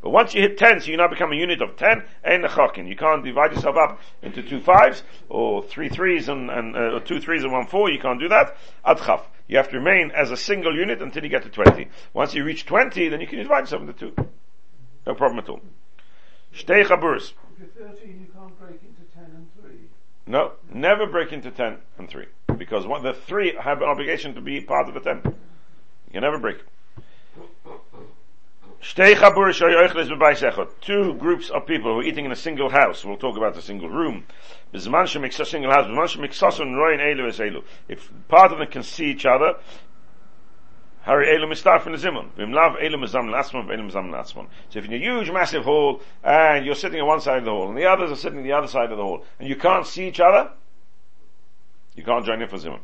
But once you hit 10, so you now become a unit of 10, ein nechakin. You can't divide yourself up into 2 5s, or 3 3s and 2 3s and 1 4. You can't do that. Adchaf. You have to remain as a single unit until you get to 20. Once you reach 20, then you can divide yourself into 2. No problem at all. Shtei chaburus. If you're 13, you can't break into 10 and 3. No, never break into 10 and 3, because the 3 have an obligation to be part of the 10. You can never break. 2 groups of people who are eating in a single house. We'll talk about a single room. Single house. If part of them can see each other, so if in a huge massive hall and you're sitting on one side of the hall and the others are sitting on the other side of the hall and you can't see each other, you can't join in for zimun.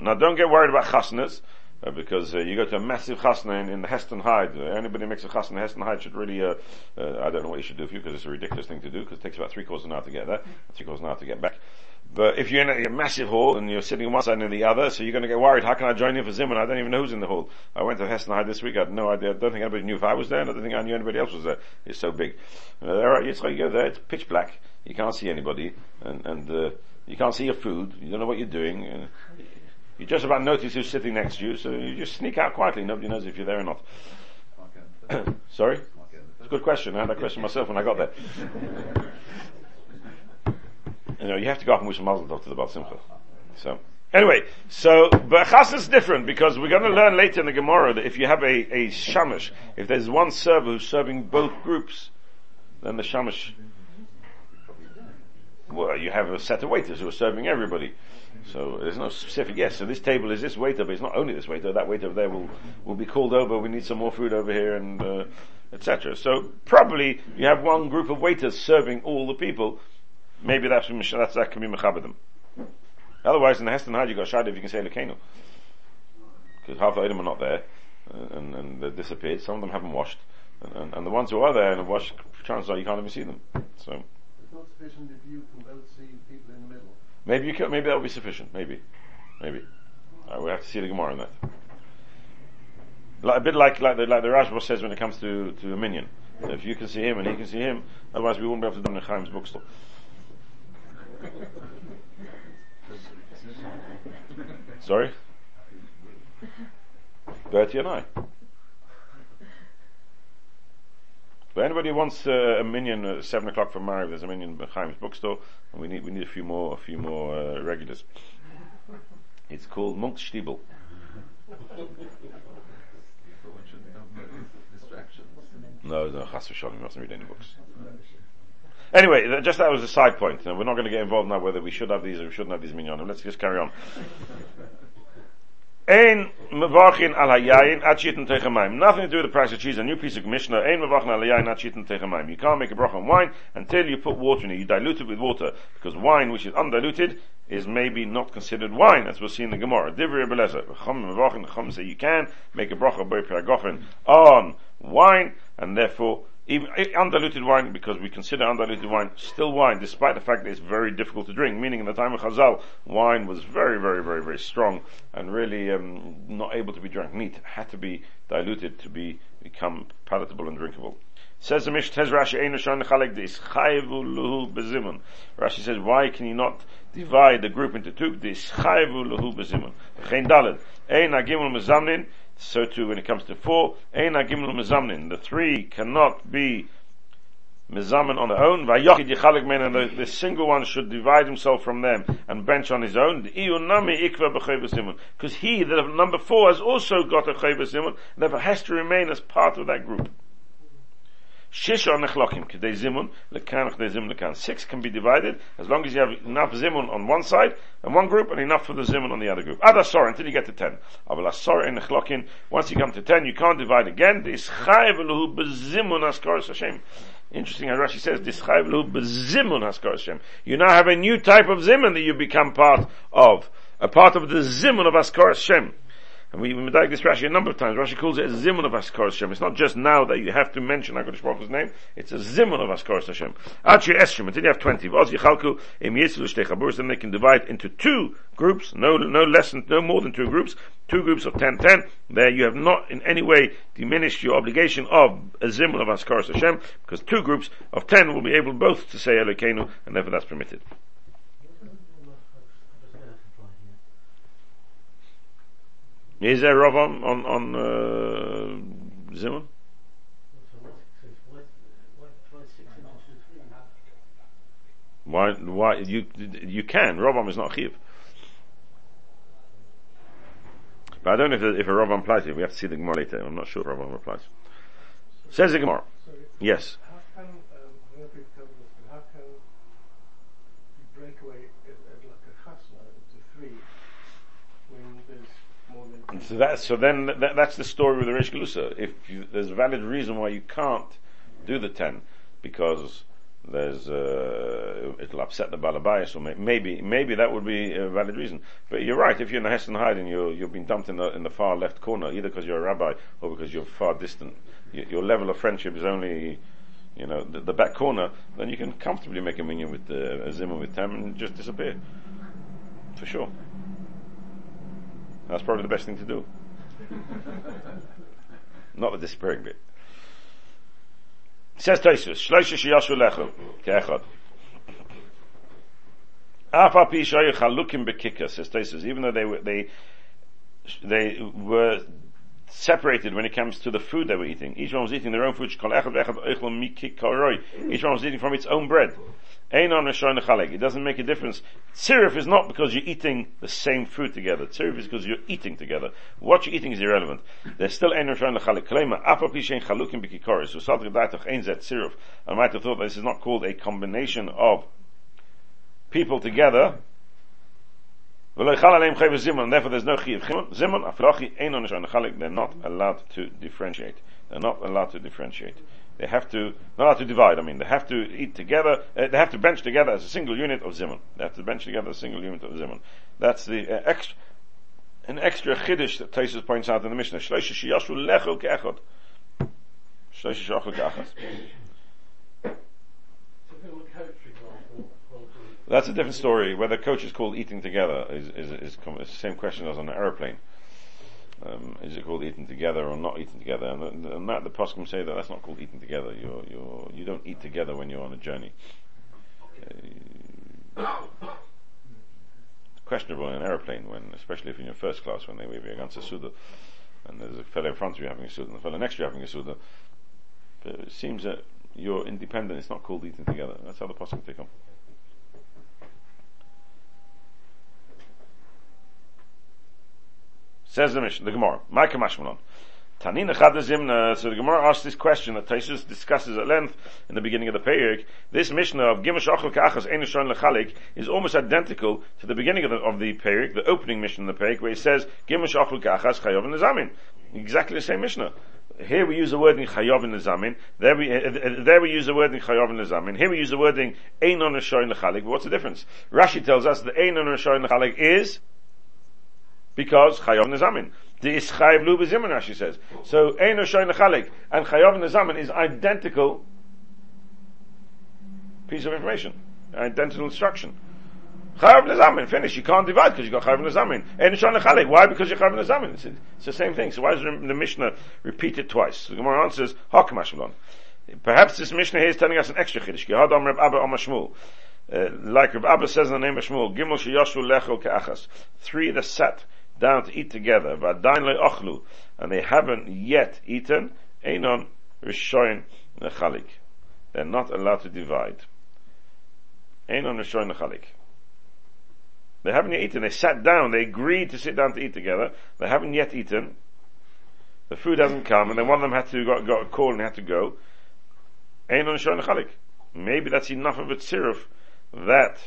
Now don't get worried about chasnas, because you go to a massive chasna in Heston Hyde. Anybody makes a chasna in Heston Hyde should really, I don't know what you should do for you, because it's a ridiculous thing to do, because it takes about 3/4 an hour to get there, 3/4 an hour to get back. But if you're in a massive hall and you're sitting on one side and the other, so you're going to get worried, how can I join in for zimun? I don't even know who's in the hall. I went to Heston Hyde this week, I had no idea, I don't think anybody knew if I was there, and I don't think I knew anybody else was there. It's so big. Alright, it's like you go there, it's pitch black, you can't see anybody, and you can't see your food, you don't know what you're doing, you just about notice who's sitting next to you, so you just sneak out quietly. Nobody knows if you're there or not. Sorry? It's a good question. I had that question myself when I got there. You have to go up and wish a mazel tov to the Baal Simcha. So but chasnas is different, because we're going to learn later in the Gemara that if you have a shamash, if there's one server who's serving both groups, then the shamash, well, you have a set of waiters who are serving everybody. So there's no specific, yes, so this table is this waiter, but it's not only this waiter, that waiter over there will be called over, we need some more food over here, and etc. So probably you have one group of waiters serving all the people. Maybe that can be mechaber. Otherwise in the Heston Hyde you got shad if you can say lekeno, because half the item are not there, and they've disappeared, some of them haven't washed, and the ones who are there and have washed, chances are you can't even see them. So it's not sufficiently viewed from both seeing people in the middle. Maybe you can, maybe that'll be sufficient. Maybe. We'll have to see the Gemara on that. Like, a bit like the Rashi says when it comes to a minion. If you can see him and he can see him, otherwise we wouldn't be able to do it in Chaim's bookstore. Sorry? Bertie and I. But anybody who wants a minion at 7 o'clock for Maariv, there's a minion at Chaim's bookstore, and we need a few more regulars. It's called Monk's Stiebel. No, Chas v'Shalom, you mustn't read any books. Anyway, just that was a side point. Now, we're not going to get involved now whether we should have these or we shouldn't have these minyanim. Let's just carry on. Nothing to do with the price of cheese. A new piece of Mishnah. You can't make a bracha on wine until you put water in it. You dilute it with water, because wine which is undiluted is maybe not considered wine, as we'll see in the Gemara. You can make a bracha on wine, and therefore even undiluted wine, because we consider undiluted wine still wine, despite the fact that it's very difficult to drink. Meaning, in the time of Chazal, wine was very, very, very, very strong, and really not able to be drunk neat. Had to be diluted to become palatable and drinkable. Says the Mishnah, Rashi says, why can you not divide the group into two? so too when it comes to four, the three cannot be Mizaman on their own, and the single one should divide himself from them and bench on his own, because he, the number four, has also got a chayv zimun, therefore has to remain as part of that group. Six can be divided as long as you have enough zimun on one side and one group and enough for the zimun on the other group. Until you get to 10. Once you come to 10, you can't divide again. Interesting how Rashi says, you now have a new type of zimun that you become part of. A part of the zimun of Askaras Shem. And we've been like this Rashi a number of times. Rashi calls it a zimun of Askaras Hashem. It's not just now that you have to mention HaKadosh Baruch Hu's name. It's a zimun of Askaras Hashem. Actually, Esrim, until you have 20. Then they can divide into two groups, no more than two groups of 10. There you have not in any way diminished your obligation of a zimun of Askaras Hashem, because two groups of 10 will be able both to say Elokeinu, and therefore that's permitted. Is there Rav on Zimun? Why you can? Rav is not Chiv. But I don't know if a Rav applies here. We have to see the Gemara later. I'm not sure Rav applies. Says the Gemara. Yes. How can you break away like a chasna into three when there's So that's the story with the Reish Galusa. There's a valid reason why you can't do the 10, because there's it'll upset the Baal Abaye, so maybe that would be a valid reason. But you're right, if you're in the Hesed Hide and you've been dumped in the far left corner, either because you're a rabbi or because you're far distant, your level of friendship is only the back corner, then you can comfortably make a minyan with a zimun with 10 and just disappear for sure. That's probably the best thing to do. Not the despairing bit. It says Tosfos, Shloisha sheyashu lecho keechad. Af al pi shehayu chalukim bekika. Says Tosfos, even though they were separated when it comes to the food they were eating. Each one was eating their own food. Each one was eating from its own bread. It doesn't make a difference. Tziruf is not because you're eating the same food together. Tziruf is because you're eating together. What you're eating is irrelevant. There's still ein rishon lechalek. I might have thought that this is not called a combination of people together, and therefore there's no chiyuv zimun. They're not allowed to differentiate. They have to, not allowed to divide. They have to eat together. They have to bench together as a single unit of zimun. That's the extra chiddush that Tosfos points out in the Mishnah. Shloisha sheyashu lecho keechad. That's a different story. Whether coach is called eating together is the same question as on an aeroplane. Is it called eating together or not eating together? And that the poskim say that's not called eating together. You don't eat together when you're on a journey. It's questionable in an aeroplane, especially if you're in your first class, when they wave you against a suda, and there's a fellow in front of you having a suda and the fellow next to you having a suda. But it seems that you're independent. It's not called eating together. That's how the poskim take on. Says the Mishnah, the Gemara, Ma'ika Mashmalon. Tanin echad zimna. So the Gemara asks this question that Tosfos discusses at length in the beginning of the Perek. This Mishnah of Gimash Achol Ka'achas Ein Rishon Lechalik is almost identical to the beginning of the Perek, the opening Mishnah in the Perek, where it says Gimash Achol Ka'achas Chayov Nezamin. Exactly the same Mishnah. Here we use the word in Chayov Nezamin. There we use the word in Chayov Nezamin. Here we use the word in Ein Rishon Lechalik. But what's the difference? Rashi tells us that Ein Rishon Lechalik is because Chayav Nezamin. The Ischayev Lu B'Zimun, Rashi says. So, Eino Shoy Nechalek and Chayav Nezamin is identical piece of information. Identical instruction. Chayav Nezamin, finish. You can't divide because you got Chayav Nezamin. Eino Shoy Nechalek. Why? Because you're Chayav Nezamin. It's the same thing. So why does the Mishnah repeat it twice? So the Gemara answers, Hak Mashmalon. Perhaps this Mishnah here is telling us an extra Chiddush. Gehad Om Reb Abba Om Hashmul. Like Reb Abba says in the name of Shmuel, Gimel Sheyashu Lecho Keachas. Three that sat down to eat together, and they haven't yet eaten, einon rishoin nechalik. They're not allowed to divide. Einon rishoin nechalik. They haven't yet eaten. They sat down. They agreed to sit down to eat together. They haven't yet eaten. The food hasn't come, and then one of them had to got a call and had to go. Einon rishoin nechalik. Maybe that's enough of a tziruf that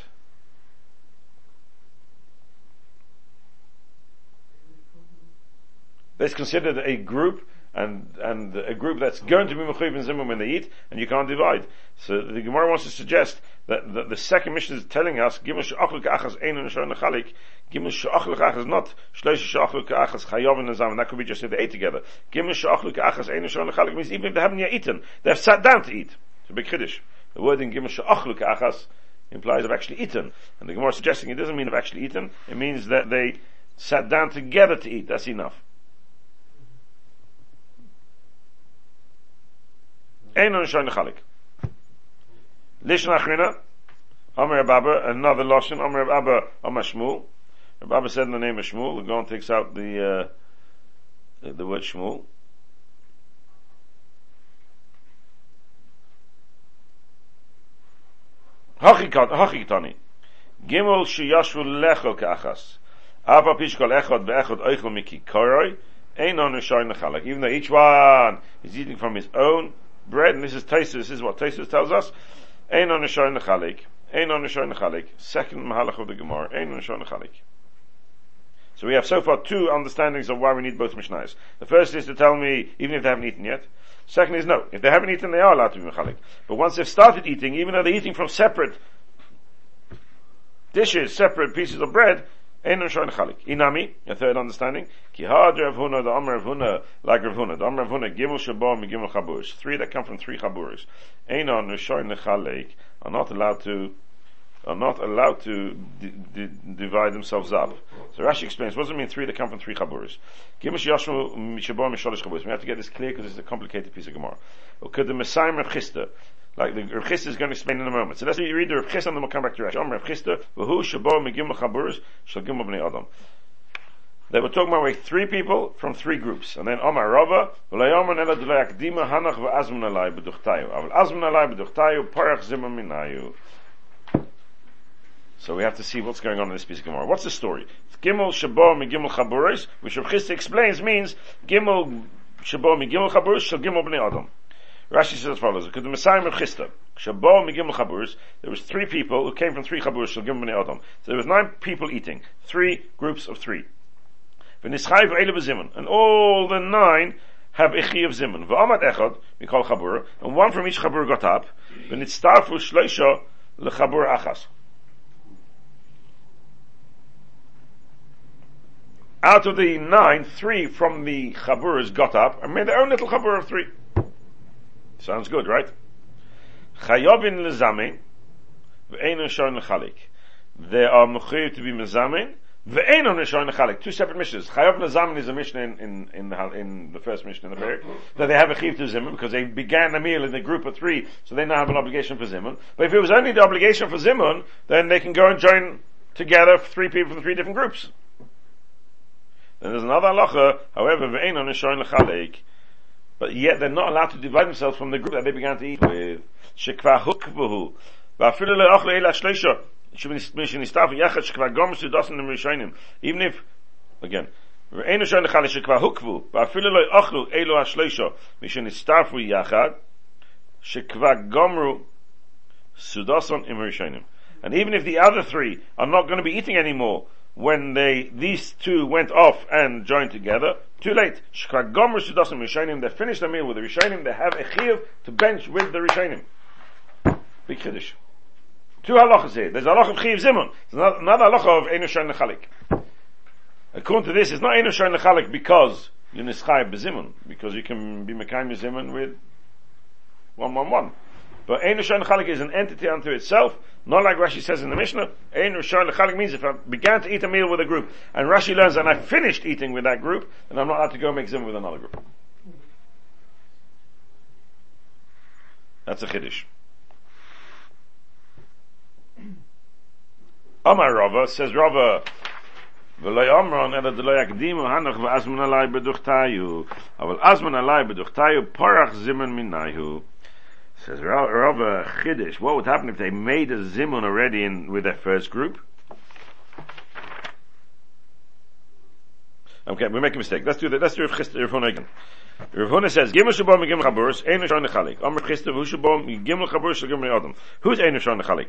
that's considered a group, and a group that's going to be mechuyev in zimum when they eat, and you can't divide. So the Gemara wants to suggest that the second Mishnah is telling us gimel she'achlu ka'achas einon rishoin nechalik. Gimel she'achlu ka'achas, not shloisha she'achlu ka'achas chayovin nezam. That could be just if they ate together. Gimel she'achlu ka'achas einon rishoin nechalik means even if they haven't yet eaten, they've sat down to eat. It's a big chiddush. The word in gimel she'achlu ka'achas implies they've actually eaten, and the Gemara is suggesting it doesn't mean they've actually eaten. It means that they sat down together to eat. That's enough. Einon rishoin nechalik. Lishon achrina, Amr Reb Abba, another Loshon, Amr Reb Abba, Amr Shmuel. Reb Abba said in the name of Shmuel. The Gaon takes out the word Shmuel. V'odik tani. Gimel sheyashvu lechol k'achas. Afa pishkol echad ve'echad oichel mikikoroi. Einon rishoin nechalik. Even though each one is eating from his own bread, and this is Tosfos. This is what Tosfos tells us. Einon rishoin nechalik. Einon rishoin nechalik. Second mahalach of the Gemara. Einon rishoin nechalik. So we have so far two understandings of why we need both Mishnahs. The first is to tell me even if they haven't eaten yet. Second is no. If they haven't eaten, they are allowed to be mechalik. But once they've started eating, even though they're eating from separate dishes, separate pieces of bread, einon rishoin nechalik. Inami, a third understanding. Ki had Rav Huna, the Amr Rav Huna, like Rav Huna, the Amr Rav Huna, gimel shabam and gimel chaburis. Three that come from three chaburis. Einon rishoin nechalik are not allowed to divide themselves up. So Rashi explains, what does it mean three that come from three chaburis? We have to get this clear because this is a complicated piece of Gemara. Could the Messiah Reb Chista, like the Reb Chista is going to explain in a moment. So let's read the Reb Chista and then we'll come back to Rashi. Reb Chista, v'hu shabo megimel chaburis shel gimel bnei adam. They were talking about like three people from three groups, and then Omar Rava, v'layoman elad v'yakdima hanach v'azmun alai b'duchtayu. Avul azmun alai b'duchtayu parach zimam minayu. So we have to see what's going on in this piece of Gemara. What's the story? Gimel Shabom and Gimel Chaburis, which Reb Chista explains means Gimel Shabom and Gimel Chaburis shall Gimel Bnei Adam. Rashi says as follows: because the Messiah Reb Chista Shabom and Gimel Chaburis, there was three people who came from three Chaburis shall Gimel Bnei Adam. So there was nine people eating, three groups of three. V'nischai v'ele v'zimun, and all the nine have ichi of zimun. V'amad echad we call Chabur, and one from each Chabur got up. V'nitztarfu shleisha lechabur achas. Out of the nine, three from the chaburas got up and made their own little chabur of three. Sounds good, right? Chayovin lezamin v'einon rishoin nechalik. There are mechuyev to be mezamin v'einon rishoin nechalik. Two separate missions. Chayovin lezamin is a mission in the first mission in the period that they have a chiv to zimun because they began the meal in the group of three, so they now have an obligation for zimun. But if it was only the obligation for zimun, then they can go and join together three people from three different groups. Then there's another halacha, however, v'einon rishoin nechalik, but yet they're not allowed to divide themselves from the group that they began to eat with. Shekva hukvahu, v'afilu le'ochle eila shleisha, shenistafu yachad shekva gomsu dosanim rishonim. Even if, again, v'einon rishoin nechalik shekva hukvu, v'afilu le'ochlu eila shleisha, shenistafu yachad shekva gomru sudosanim rishonim. And even if the other three are not going to be eating anymore, when these two went off and joined together, too late. Shekra gomer sudasim rishonim. They finished the meal with the rishonim. They have a chiyuv to bench with the rishonim. Big chiddush. Two halachas here. There's a halacha of chiyuv zimun. There's another halacha of einon rishoin nechalik. According to this, it's not einon rishoin nechalik because you nischai b'zimun, because you can be mekayim b'zimun with 111. But Ein Rishoin Nechalik is an entity unto itself, not like Rashi says in the Mishnah. Ein Rishoin Nechalik means if I began to eat a meal with a group, and Rashi learns and I finished eating with that group, then I'm not allowed to go make zimun with another group. That's a chiddush. Amar Rava, says Rava, Says Rabbi Chiddush, what would happen if they made a zimun already with their first group? Okay, we make a mistake. Let's do Rav Chista again. Rav Huna says, "Gimel shabom gimel chaburus, einu shon nechalik." Amr Chista, "Who shabom gimel chaburus gimel adam?" Who's einu shon nechalik?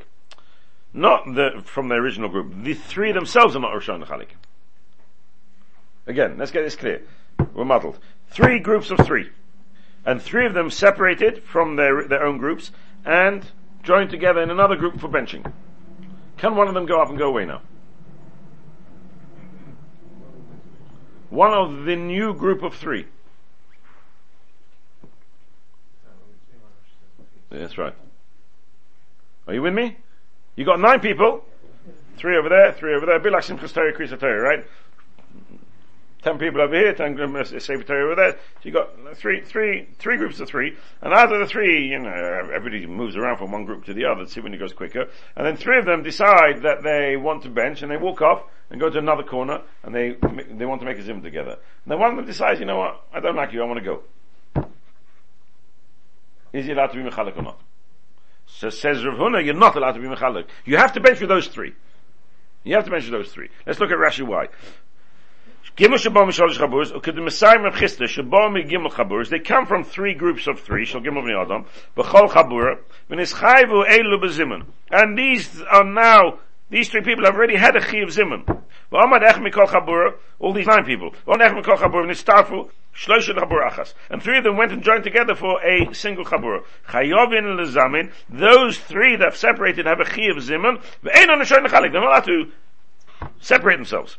Not from the original group. The three themselves are not Roshon Nechalik. Again, let's get this clear. We're muddled. Three groups of three. And three of them separated from their own groups and joined together in another group for benching. Can one of them go up and go away now? One of the new group of three. Yeah, that's right. Are you with me? You got 9 people, 3 over there, be like Simchas Torah, Kriyas Torah, right? 10 people over here, 10 Sefer Torah over there, so you got three groups of 3, and out of the 3, everybody moves around from one group to the other to see when it goes quicker, and then 3 of them decide that they want to bench, and they walk off, and go to another corner, and they want to make a zim together. And then one of them decides, you know what, I don't like you, I want to go. Is he allowed to be mechalek or not? So says Rav Huna, you're not allowed to be mechalek. You have to bench with those 3. You have to bench with those 3. Let's look at Rashi why. They come from 3 groups of 3. And these 3 people have already had a chi of zimun. All these 9 people. And 3 of them went and joined together for a single chabura. Those 3 that have separated have a chi of zimun. They're not allowed to separate themselves.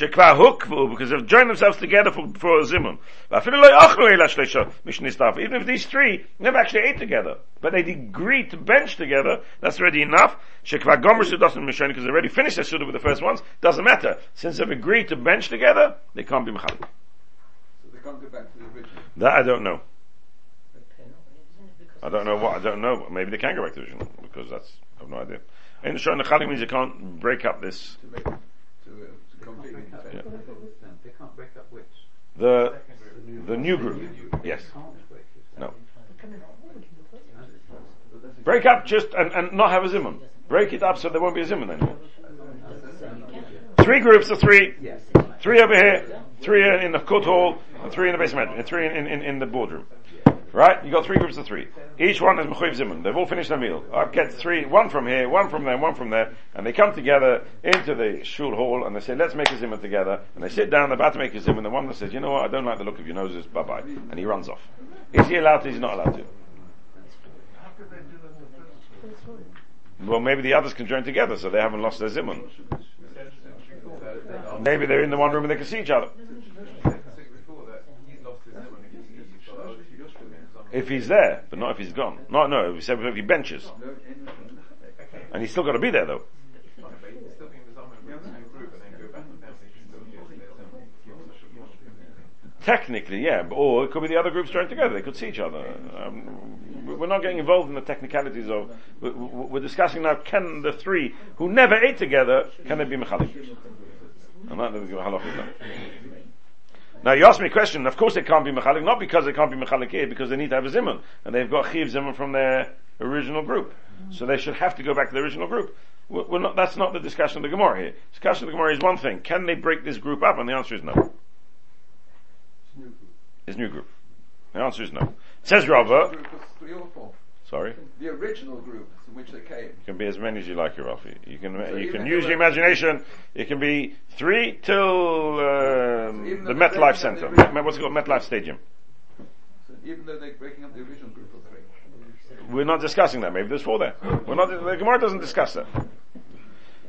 Because they've joined themselves together for a zimun. Even if these 3 never actually ate together, but they agreed to bench together, that's already enough. Because they already finished their suda with the first ones, doesn't matter. Since they've agreed to bench together, they can't be mechalik. Can't go back to the original. That I don't know. I don't know. Maybe they can go back to the original because I have no idea. And showing the chalik means they can't break up this. Completely. They can't break up which? The new group. Yes. No. Break up just and not have a zimun. Break it up so there won't be a zimun anymore. 3 groups of 3. Yes. 3 over here, 3 in the court hall, and 3 in the basement, and 3 in the boardroom. Right? You got 3 groups of 3. Each one is mechuyev zimun. They've all finished their meal. I get 3, one from here, one from there, one from there, and they come together into the shul hall, and they say, let's make a zimun together, and they sit down, they're about to make a zimun, and the one that says, you know what, I don't like the look of your noses, bye-bye, and he runs off. Is he allowed to? He's not allowed to. How could they do that in the first place? Well, maybe the others can join together, so they haven't lost their zimun. Maybe they're in the one room and they can see each other. If he's there, but not if he's gone. No, if he benches. And he's still got to be there though. Technically, yeah, or it could be the other groups joined together, they could see each other. We're not getting involved in the technicalities of, we're discussing now, can the 3 who never ate together, can they be mechalik? I'm not going to give a halacha now. Now you ask me a question, of course they can't be mechalik, not because they can't be mechalik here, because they need to have a zimun, and they've got chiv zimun from their original group. So they should have to go back to the original group. We're not, that's not the discussion of the Gemara here. Discussion of the Gemara is one thing, can they break this group up? And the answer is no. His new group. The answer is no. It says Rava. Sorry? The original group from which they came. You can be as many as you like, Rafi. You can use your imagination. It can be 3 till the MetLife Center. What's it called? MetLife Stadium. So even though they're breaking up the original group of 3. We're not discussing that. Maybe there's 4 there. The Gemara doesn't discuss that.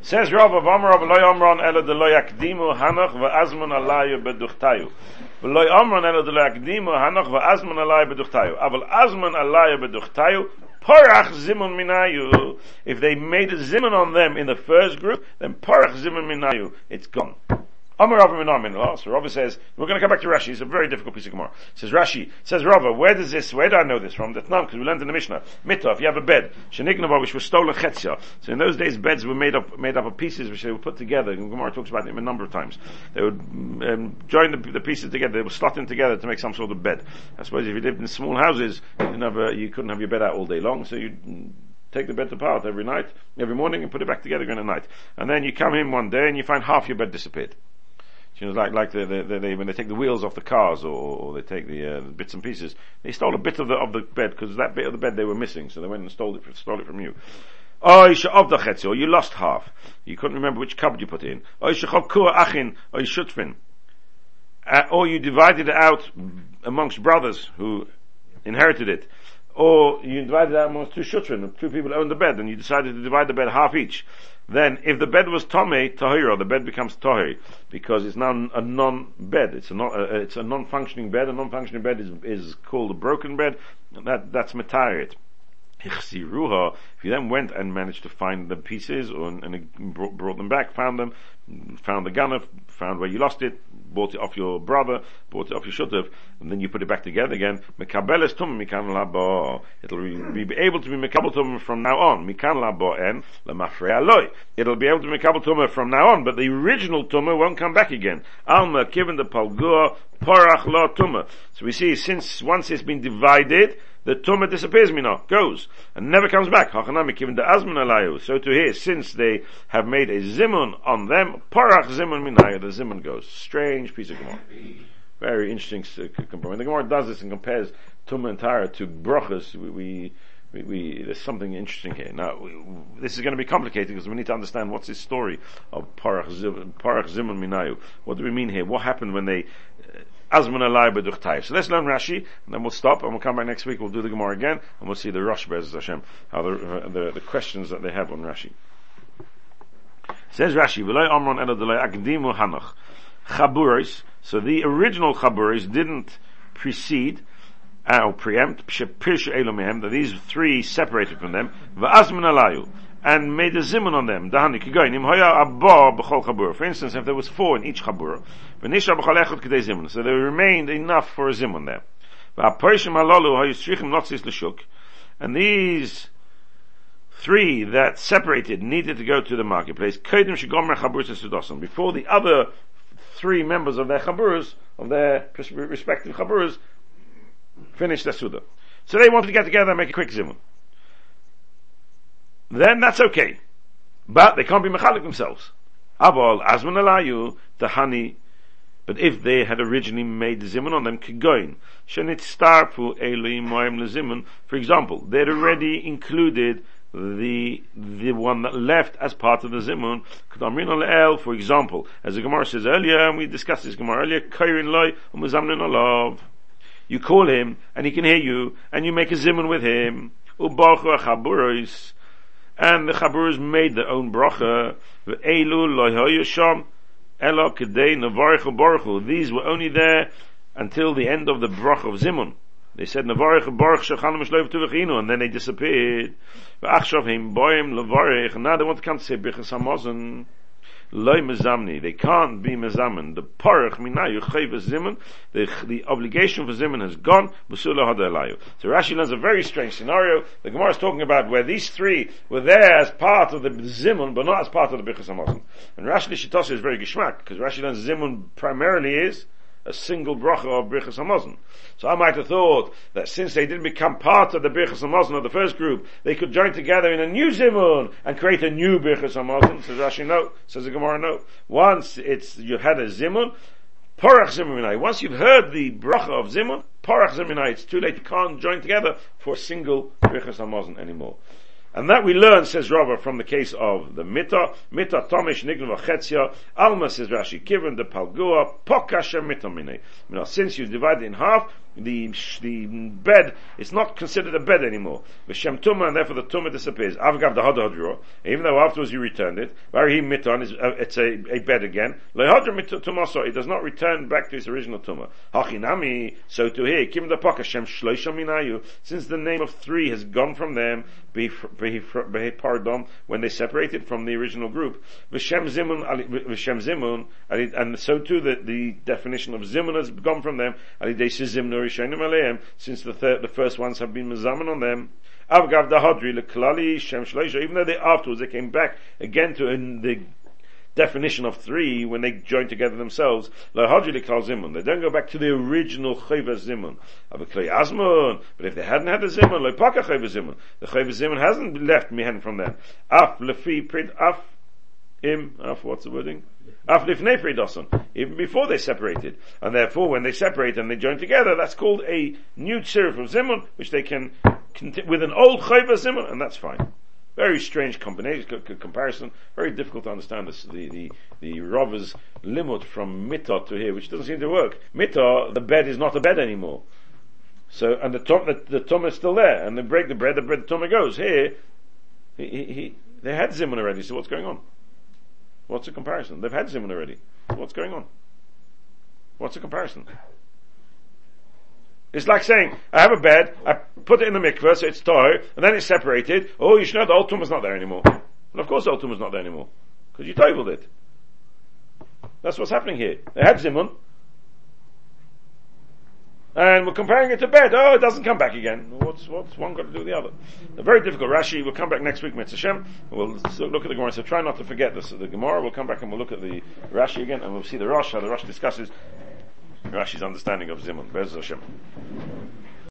Says Rabba Vamra V'loy Omron Ela D'Lo Yakdimu Hanach V'azmun Alayu B'duchtayu V'loy Omron Ela D'Lo Yakdimu Hanach V'azmun Alayu B'duchtayu Aval Azmun Alayu B'duchtayu Porach Zimun Minayu. If they made a Zimun on them in the first group, then Porach Zimun Minayu, it's gone. Amar Rava Menor. So Rava says, we're going to come back to Rashi. It's a very difficult piece of Gemara. Says Rashi, says Rava, where do I know this from? That Tanam, because we learned in the Mishnah, Mita, if you have a bed, Shenignava, which was stolen Chetzia. So in those days, beds were made up of pieces which they were put together. And Gemara talks about them a number of times. They would join the pieces together. They were slotting together to make some sort of bed. I suppose if you lived in small houses, you couldn't have your bed out all day long, so you take the bed apart every morning and put it back together again at night. And then you come in one day and you find half your bed disappeared. You know, like they when they take the wheels off the cars, or they take the bits and pieces. They stole a bit of the bed, because that bit of the bed they were missing, so they went and stole it from you. Or you lost half. You couldn't remember which cupboard you put it in. Or you divided it out amongst brothers who inherited it. Or you divided out amongst two shutrin, two people owned the bed, and you decided to divide the bed half each. Then, if the bed was tomei tahira, the bed becomes tahir, because it's now a non-bed. It's a non-functioning bed. A non-functioning bed is called a broken bed. That's matariot. If you then went and managed to find the pieces, and brought them back, found the gunner, found where you lost it, bought it off your brother, bought it off your shutav, and then you put it back together again, mekabeles tum mikan labo. It'll be able to be mekabel tum from now on. Mikan labo en lemafrei aloy. It'll be able to be mekabel tum from now on, but the original tum won't come back again. Alma given the palgur porach la tum. So we see, since once it's been divided, the tumah disappears, goes, and never comes back. Hachanami given the azman alayu. So to here, since they have made a zimun on them, parach zimun minayu, the zimun goes. Strange piece of Gemara. Very interesting comparison. The Gemara does this and compares tumah and tara to brachas. There's something interesting here. Now, this is going to be complicated, because we need to understand what's this story of parach zimun minayu. What do we mean here? What happened when they Azman alai b'duch taif. So let's learn Rashi, and then we'll stop, and we'll come back next week. We'll do the Gemara again, and we'll see the Rosh Be'ez Hashem, how the questions that they have on Rashi. Says Rashi, "V'loi amron ela delay akdimu hanach chaburis." So the original chaburis didn't precede or preempt p'shepirsh elomihem, that these three separated from them. V'azman alayu, and made a zimun on them. For instance, if there was four in each chabura, so there remained enough for a zimun there. And these three that separated needed to go to the marketplace before the other three members of their chaburas, of their respective chaburas, finished their suda. So they wanted to get together and make a quick zimun. Then that's okay, but they can't be mechalik themselves. Avol azman alayu tahani. But if they had originally made the zimun on them, kigoin shenit starpu elim moim lezimun. For example, they'd already included the one that left as part of the zimun. K'damrin al, for example, as the Gemara says earlier, and we discussed this Gemara earlier, kairin loy umezamnin alav. You call him, and he can hear you, and you make a zimun with him. Ubarchu achaburos. And the chaburas made their own bracha. These were only there until the end of the bracha of Zimun. They said, and then they disappeared. Now they want to come to say Birchas Hamazon. They can't be mezamen. The parach minayu chayv zimun. The obligation for zimun has gone. B'sula hadalayu. So Rashi learns a very strange scenario. The Gemara is talking about where these three were there as part of the zimun, but not as part of the birchas hamazon. And Rashi Lishitasi is very gishmak, because Rashi learns zimun primarily is a single bracha of birchas hamazon. So I might have thought that since they didn't become part of the birchas hamazon of the first group, they could join together in a new zimun and create a new birchas hamazon. Says Rashi, no. Says the Gemara, no. Once you had a zimun, porach zimunai. Once you've heard the bracha of zimun, porach zimunai. It's too late. You can't join together for a single birchas hamazon anymore. And that we learn, says Rava, from the case of the Mita Tomish Nigla Vachetzia, Alma, says Rashi, Kivan the Palgua, Pokasha Mitamine. Since you divide it in half, the bed, it's not considered a bed anymore. V'shem tumah, and therefore the tumah disappears. Avgav dehadra hadro, even though afterwards you returned it, varhi miton, it's a bed again. Lehadra tumaso, it does not return back to its original tumah. Hachinami, so to here, kim dapaka shem shloisha minayu, since the name of three has gone from them, pardon, when they separated from the original group, v'shem zimun, and so too the definition of zimun has gone from them, since the first ones have been mezaman on them. Avgav dahadri leklali shem shleisha, even though they came back again to the definition of three when they join together themselves, lahadri leklal zimun, they don't go back to the original chayva zimun. Avaklei azmun, but if they hadn't had the zimun, lepaka chayva zimun, the chayva zimun hasn't left mihen from them. Af lefi prid af him, af, what's the wording? Even before they separated, and therefore when they separate and they join together, that's called a new tziruf of zimun, which they can with an old chayva zimun, and that's fine. Very strange comparison. Very difficult to understand this. The Rav's limud from mitah to here, which doesn't seem to work. Mitah, the bed is not a bed anymore. So, and the tumah is still there, and they break the bread, the tumah goes. Here, they had zimun already. So what's going on? What's the comparison? They've had zimun already. What's going on? What's the comparison? It's like saying, I have a bed, I put it in the mikveh, so it's tohu, and then it's separated. Oh, you should know the old tumah's not there anymore. And of course the old tumah's not there anymore, because you toveled it. That's what's happening here. They had zimun, and we're comparing it to bed. Oh, it doesn't come back again. What's one got to do with the other? They're very difficult. Rashi, we'll come back next week, Mitzvah Shem. We'll look at the Gemara. So try not to forget this. The Gemara, we'll come back and we'll look at the Rashi again, and we'll see the Rosh, how the Rosh discusses Rashi's understanding of Zimun. Be'ez Hashem.